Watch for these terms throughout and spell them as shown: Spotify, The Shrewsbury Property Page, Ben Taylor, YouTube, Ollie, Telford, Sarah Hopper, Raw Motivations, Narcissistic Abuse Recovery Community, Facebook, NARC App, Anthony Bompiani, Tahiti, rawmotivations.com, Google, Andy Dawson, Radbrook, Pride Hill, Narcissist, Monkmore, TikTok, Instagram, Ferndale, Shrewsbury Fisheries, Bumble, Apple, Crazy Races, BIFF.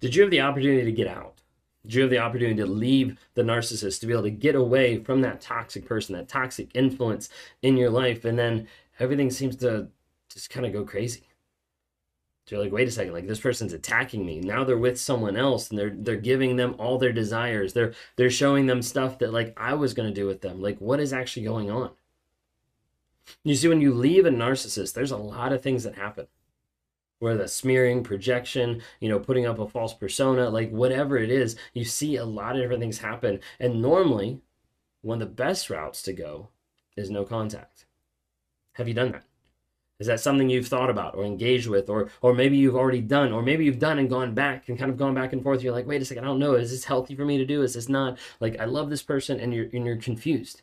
Did you have the opportunity to get out? Did you have the opportunity to leave the narcissist, to be able to get away from that toxic person, that toxic influence in your life? And then everything seems to just kind of go crazy. So you're like, wait a second, like this person's attacking me. Now they're with someone else and they're giving them all their desires. They're showing them stuff that like I was going to do with them. Like what is actually going on? You see, when you leave a narcissist, there's a lot of things that happen. Whether that's smearing, projection, you know, putting up a false persona, like whatever it is, you see a lot of different things happen. And normally, one of the best routes to go is no contact. Have you done that? Is that something you've thought about or engaged with, or maybe you've already done, or maybe you've done and gone back and kind of gone back and forth? You're like, wait a second, I don't know. Is this healthy for me to do? Is this not? Like, I love this person, and you're confused.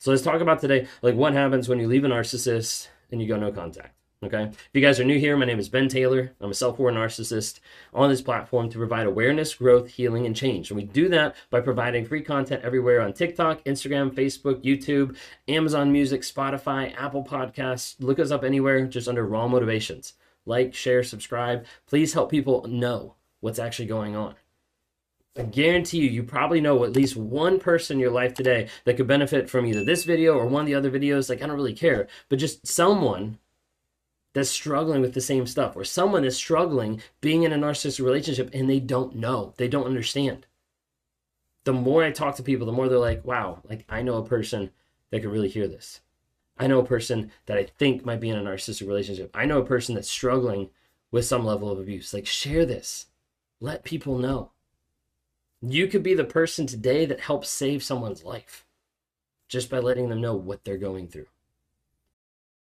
So let's talk about today, like what happens when you leave a narcissist and you go no contact. Okay. If you guys are new here, my name is Ben Taylor. I'm a self-aware narcissist on this platform to provide awareness, growth, healing, and change. And we do that by providing free content everywhere on TikTok, Instagram, Facebook, YouTube, Amazon Music, Spotify, Apple Podcasts. Look us up anywhere just under Raw Motivations. Like, share, subscribe. Please help people know what's actually going on. I guarantee you, you probably know at least one person in your life today that could benefit from either this video or one of the other videos. Like, I don't really care, but just someone that's struggling with the same stuff, or someone that's struggling being in a narcissistic relationship and they don't know, they don't understand. The more I talk to people, the more they're like, wow, like I know a person that could really hear this. I know a person that I think might be in a narcissistic relationship. I know a person that's struggling with some level of abuse. Like, share this, let people know. You could be the person today that helps save someone's life just by letting them know what they're going through.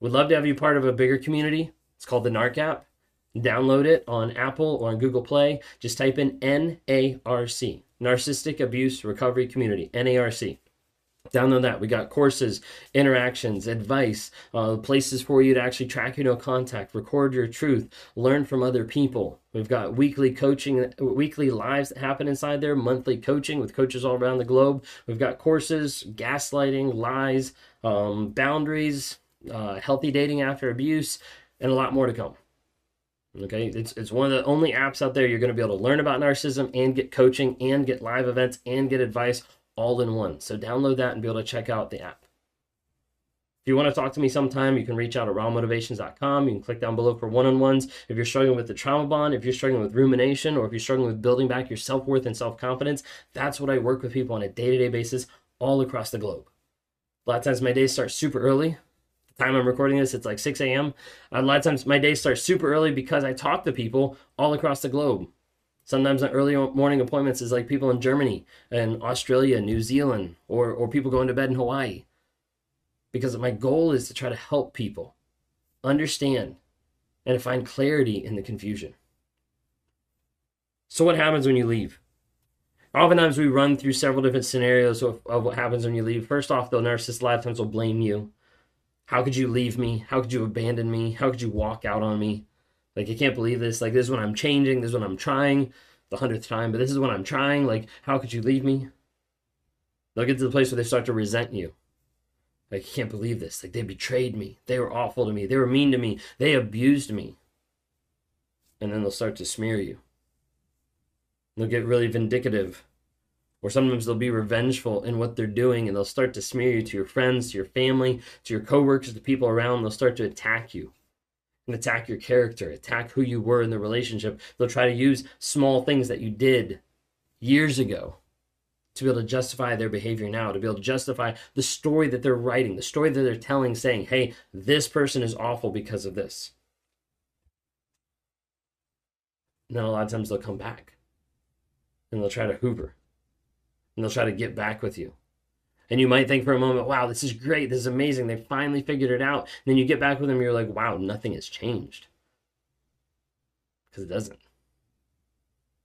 We'd love to have you part of a bigger community. It's called the NARC App. Download it on Apple or on Google Play. Just type in NARC, Narcissistic Abuse Recovery Community, NARC. Download that. We got courses, interactions, advice, places for you to actually track your no contact, record your truth, learn from other people. We've got weekly coaching, weekly lives that happen inside there, monthly coaching with coaches all around the globe. We've got courses, gaslighting, lies, boundaries, healthy dating after abuse, and a lot more to come. Okay, it's one of the only apps out there you're going to be able to learn about narcissism and get coaching and get live events and get advice all in one. So download that and be able to check out the app. If you want to talk to me sometime, you can reach out at rawmotivations.com. You can click down below for one-on-ones. If you're struggling with the trauma bond, if you're struggling with rumination, or if you're struggling with building back your self-worth and self-confidence, that's what I work with people on a day-to-day basis all across the globe. A lot of times my days start super early. Time I'm recording this, it's like 6 a.m. A lot of times my day starts super early because I talk to people all across the globe. Sometimes the early morning appointments is like people in Germany and Australia, New Zealand, or people going to bed in Hawaii. Because my goal is to try to help people understand and to find clarity in the confusion. So what happens when you leave? Oftentimes we run through several different scenarios of what happens when you leave. First off, the narcissist a lot of times will blame you. How could you leave me? How could you abandon me? How could you walk out on me? Like, I can't believe this. Like, this is when I'm changing. This is when I'm trying. The 100th time, but this is when I'm trying. Like, how could you leave me? They'll get to the place where they start to resent you. Like, I can't believe this. Like, they betrayed me. They were awful to me. They were mean to me. They abused me. And then they'll start to smear you. They'll get really vindictive. Or sometimes they'll be revengeful in what they're doing, and they'll start to smear you to your friends, to your family, to your coworkers, to people around. They'll start to attack you and attack your character, attack who you were in the relationship. They'll try to use small things that you did years ago to be able to justify their behavior now, to be able to justify the story that they're writing, the story that they're telling, saying, hey, this person is awful because of this. Now, a lot of times they'll come back and they'll try to hoover. And they'll try to get back with you. And you might think for a moment, wow, this is great. This is amazing. They finally figured it out. And then you get back with them. And you're like, wow, nothing has changed. Because it doesn't.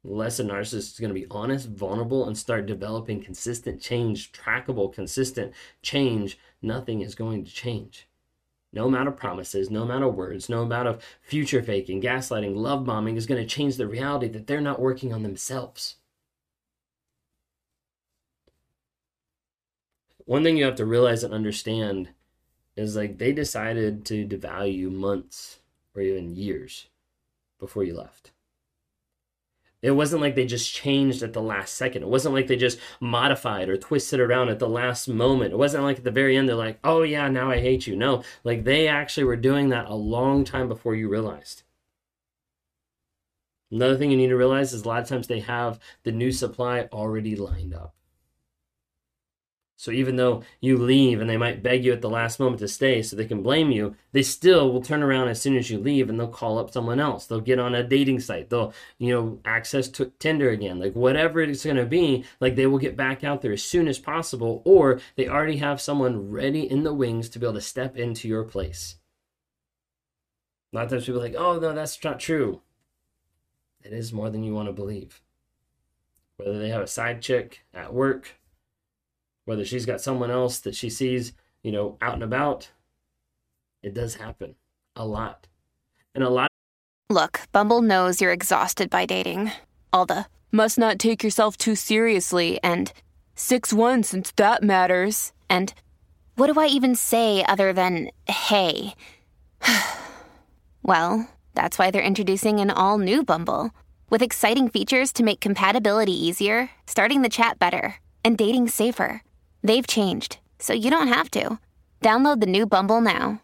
the less a narcissist is going to be honest, vulnerable, and start developing consistent change, trackable, consistent change. Nothing is going to change. No amount of promises, no amount of words, no amount of future faking, gaslighting, love bombing is going to change the reality that they're not working on themselves. One thing you have to realize and understand is, like, they decided to devalue you months or even years before you left. It wasn't like they just changed at the last second. It wasn't like they just modified or twisted around at the last moment. It wasn't like at the very end they're like, oh yeah, now I hate you. No, like they actually were doing that a long time before you realized. Another thing you need to realize is a lot of times they have the new supply already lined up. So even though you leave and they might beg you at the last moment to stay so they can blame you, they still will turn around as soon as you leave and they'll call up someone else. They'll get on a dating site. They'll, access Tinder again. Like whatever it's going to be, like they will get back out there as soon as possible, or they already have someone ready in the wings to be able to step into your place. A lot of times people are like, oh no, that's not true. It is more than you want to believe. Whether they have a side chick at work, whether she's got someone else that she sees, out and about, it does happen a lot. And a lot. Look, Bumble knows you're exhausted by dating. All the must not take yourself too seriously and 6'1" since that matters. And what do I even say other than hey? Well, that's why they're introducing an all new Bumble with exciting features to make compatibility easier, starting the chat better, and dating safer. They've changed, so you don't have to. Download the new Bumble now.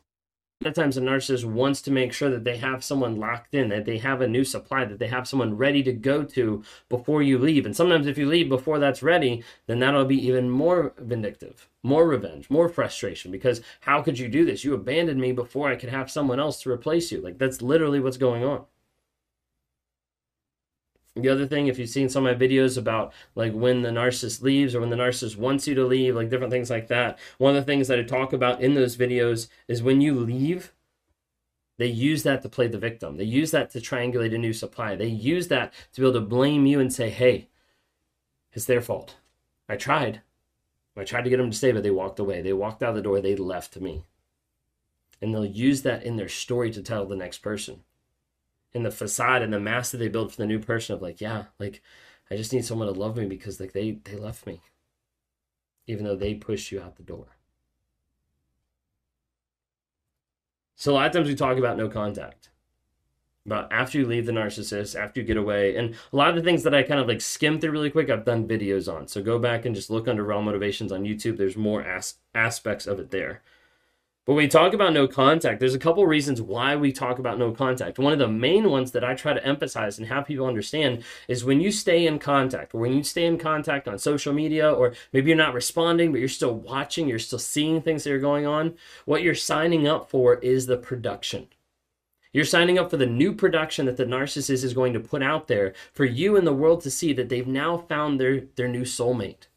Sometimes a narcissist wants to make sure that they have someone locked in, that they have a new supply, that they have someone ready to go to before you leave. And sometimes if you leave before that's ready, then that'll be even more vindictive, more revenge, more frustration, because how could you do this? You abandoned me before I could have someone else to replace you. Like, that's literally what's going on. The other thing, if you've seen some of my videos about like when the narcissist leaves or when the narcissist wants you to leave, like different things like that, one of the things that I talk about in those videos is when you leave, they use that to play the victim. They use that to triangulate a new supply. They use that to be able to blame you and say, hey, it's their fault. I tried to get them to stay, but they walked away. They walked out the door. They left me. And they'll use that in their story to tell the next person. And the facade and the mask that they build for the new person of like, yeah, like I just need someone to love me because like they left me, even though they pushed you out the door. So a lot of times we talk about no contact, about after you leave the narcissist, after you get away. And a lot of the things that I kind of like skim through really quick, I've done videos on. So go back and just look under Raw Motivations on YouTube. There's more aspects of it there. When we talk about no contact, there's a couple reasons why we talk about no contact. One of the main ones that I try to emphasize and have people understand is when you stay in contact, or when you stay in contact on social media, or maybe you're not responding, but you're still watching, you're still seeing things that are going on, what you're signing up for is the production. You're signing up for the new production that the narcissist is going to put out there for you and the world to see that they've now found their new soulmate.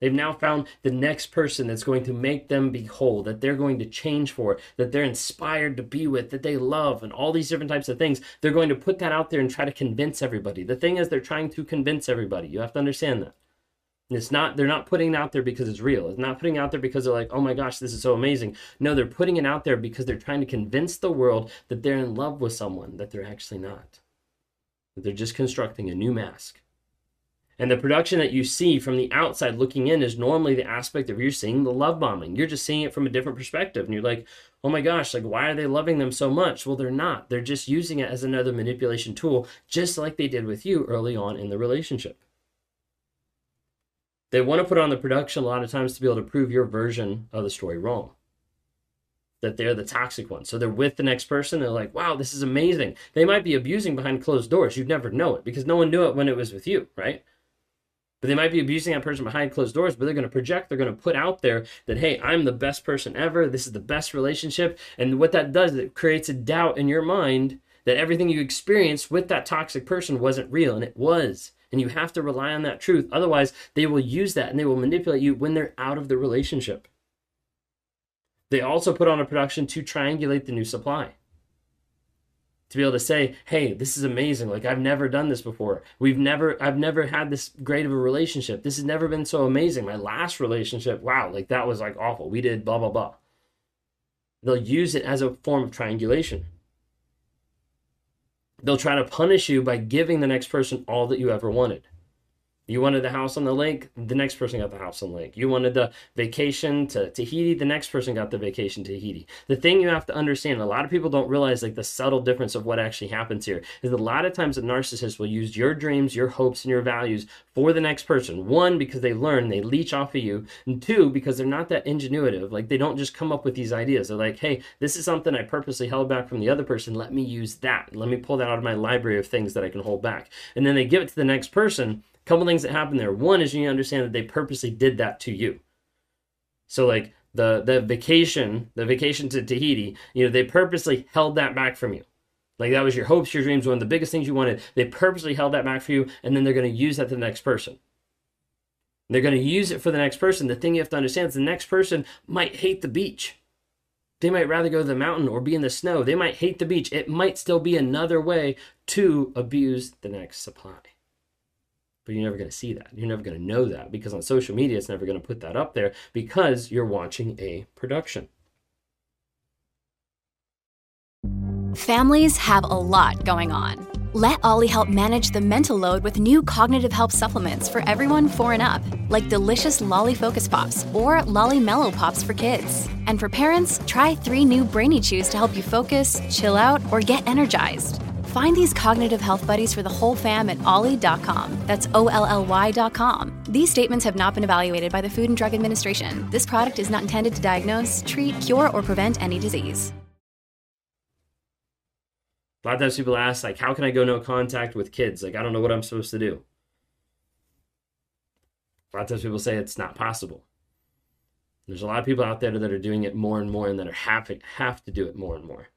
They've now found the next person that's going to make them be whole, that they're going to change for, that they're inspired to be with, that they love, and all these different types of things. They're going to put that out there and try to convince everybody. The thing is, they're trying to convince everybody. You have to understand that. They're not putting it out there because it's real. It's not putting it out there because they're like, oh my gosh, this is so amazing. No, they're putting it out there because they're trying to convince the world that they're in love with someone that they're actually not. That they're just constructing a new mask. And the production that you see from the outside looking in is normally the aspect of you're seeing the love bombing. You're just seeing it from a different perspective. And you're like, oh my gosh, like why are they loving them so much? Well, they're not. They're just using it as another manipulation tool, just like they did with you early on in the relationship. They want to put on the production a lot of times to be able to prove your version of the story wrong. That they're the toxic one. So they're with the next person. They're like, wow, this is amazing. They might be abusing behind closed doors. You'd never know it because no one knew it when it was with you, right? But they might be abusing that person behind closed doors, but they're going to project, they're going to put out there that, hey, I'm the best person ever. This is the best relationship. And what that does is it creates a doubt in your mind that everything you experienced with that toxic person wasn't real, and it was. And you have to rely on that truth. Otherwise, they will use that and they will manipulate you when they're out of the relationship. They also put on a production to triangulate the new supply. to be able to say, hey, this is amazing. Like, I've never done this before. I've never had this great of a relationship. This has never been so amazing. My last relationship, wow, like that was like awful. We did blah, blah, blah. They'll use it as a form of triangulation. They'll try to punish you by giving the next person all that you ever wanted. You wanted the house on the lake, the next person got the house on the lake. You wanted the vacation to Tahiti, the next person got the vacation to Tahiti. The thing you have to understand, a lot of people don't realize like the subtle difference of what actually happens here, is a lot of times a narcissist will use your dreams, your hopes, and your values for the next person. One, because they learn, they leech off of you. And two, because they're not that ingenuitive. Like, they don't just come up with these ideas. They're like, hey, this is something I purposely held back from the other person. Let me use that. Let me pull that out of my library of things that I can hold back. And then they give it to the next person. Couple things that happen there. One is you need to understand that they purposely did that to you. So like the vacation to Tahiti, you know, they purposely held that back from you. Like, that was your hopes, your dreams, one of the biggest things you wanted. They purposely held that back for you, and then they're going to use that to the next person. They're going to use it for the next person. The thing you have to understand is the next person might hate the beach. They might rather go to the mountain or be in the snow. They might hate the beach. It might still be another way to abuse the next supply. But you're never going to see that. You're never going to know that, because on social media, it's never going to put that up there, because you're watching a production. Families have a lot going on. Let Ollie help manage the mental load with new cognitive health supplements for everyone 4 and up, like delicious Ollie Focus Pops or Ollie Mellow Pops for kids. And for parents, try 3 new Brainy Chews to help you focus, chill out, or get energized. Find these cognitive health buddies for the whole fam at ollie.com. That's OLLY.com. These statements have not been evaluated by the Food and Drug Administration. This product is not intended to diagnose, treat, cure, or prevent any disease. A lot of times people ask, like, how can I go no contact with kids? Like, I don't know what I'm supposed to do. A lot of times people say it's not possible. There's a lot of people out there that are doing it more and more, and that are have to do it more and more.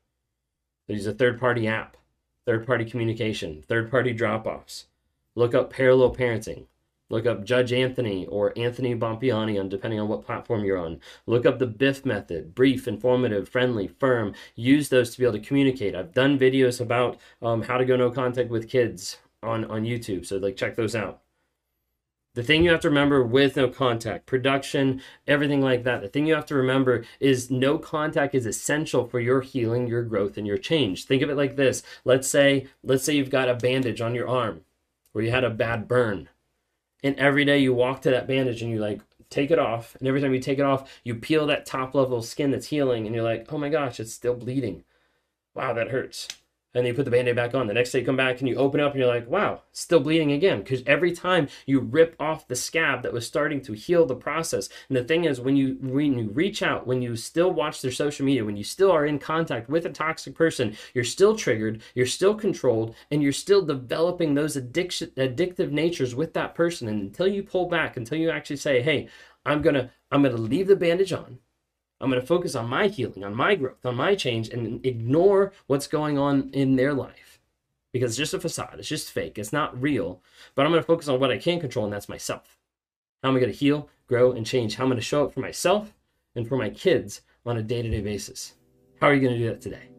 They use a third-party app. Third-party communication, third-party drop-offs. Look up parallel parenting. Look up Judge Anthony or Anthony Bompiani, on depending on what platform you're on. Look up the BIFF method: brief, informative, friendly, firm. Use those to be able to communicate. I've done videos about how to go no contact with kids on YouTube, so like check those out. The thing you have to remember with no contact, production, everything like that, the thing you have to remember is no contact is essential for your healing, your growth, and your change. Think of it like this. Let's say you've got a bandage on your arm where you had a bad burn. And every day you walk to that bandage and you like take it off. And every time you take it off, you peel that top level of skin that's healing. And you're like, oh my gosh, it's still bleeding. Wow, that hurts. And then you put the Band-Aid back on. The next day you come back and you open up and you're like, wow, still bleeding again. Because every time you rip off the scab that was starting to heal the process. And the thing is, when you reach out, when you still watch their social media, when you still are in contact with a toxic person, you're still triggered, you're still controlled, and you're still developing those addictive natures with that person. And until you pull back, until you actually say, hey, I'm gonna leave the bandage on. I'm going to focus on my healing, on my growth, on my change, and ignore what's going on in their life. Because it's just a facade. It's just fake. It's not real. But I'm going to focus on what I can control, and that's myself. How am I going to heal, grow, and change? How am I going to show up for myself and for my kids on a day-to-day basis? How are you going to do that today?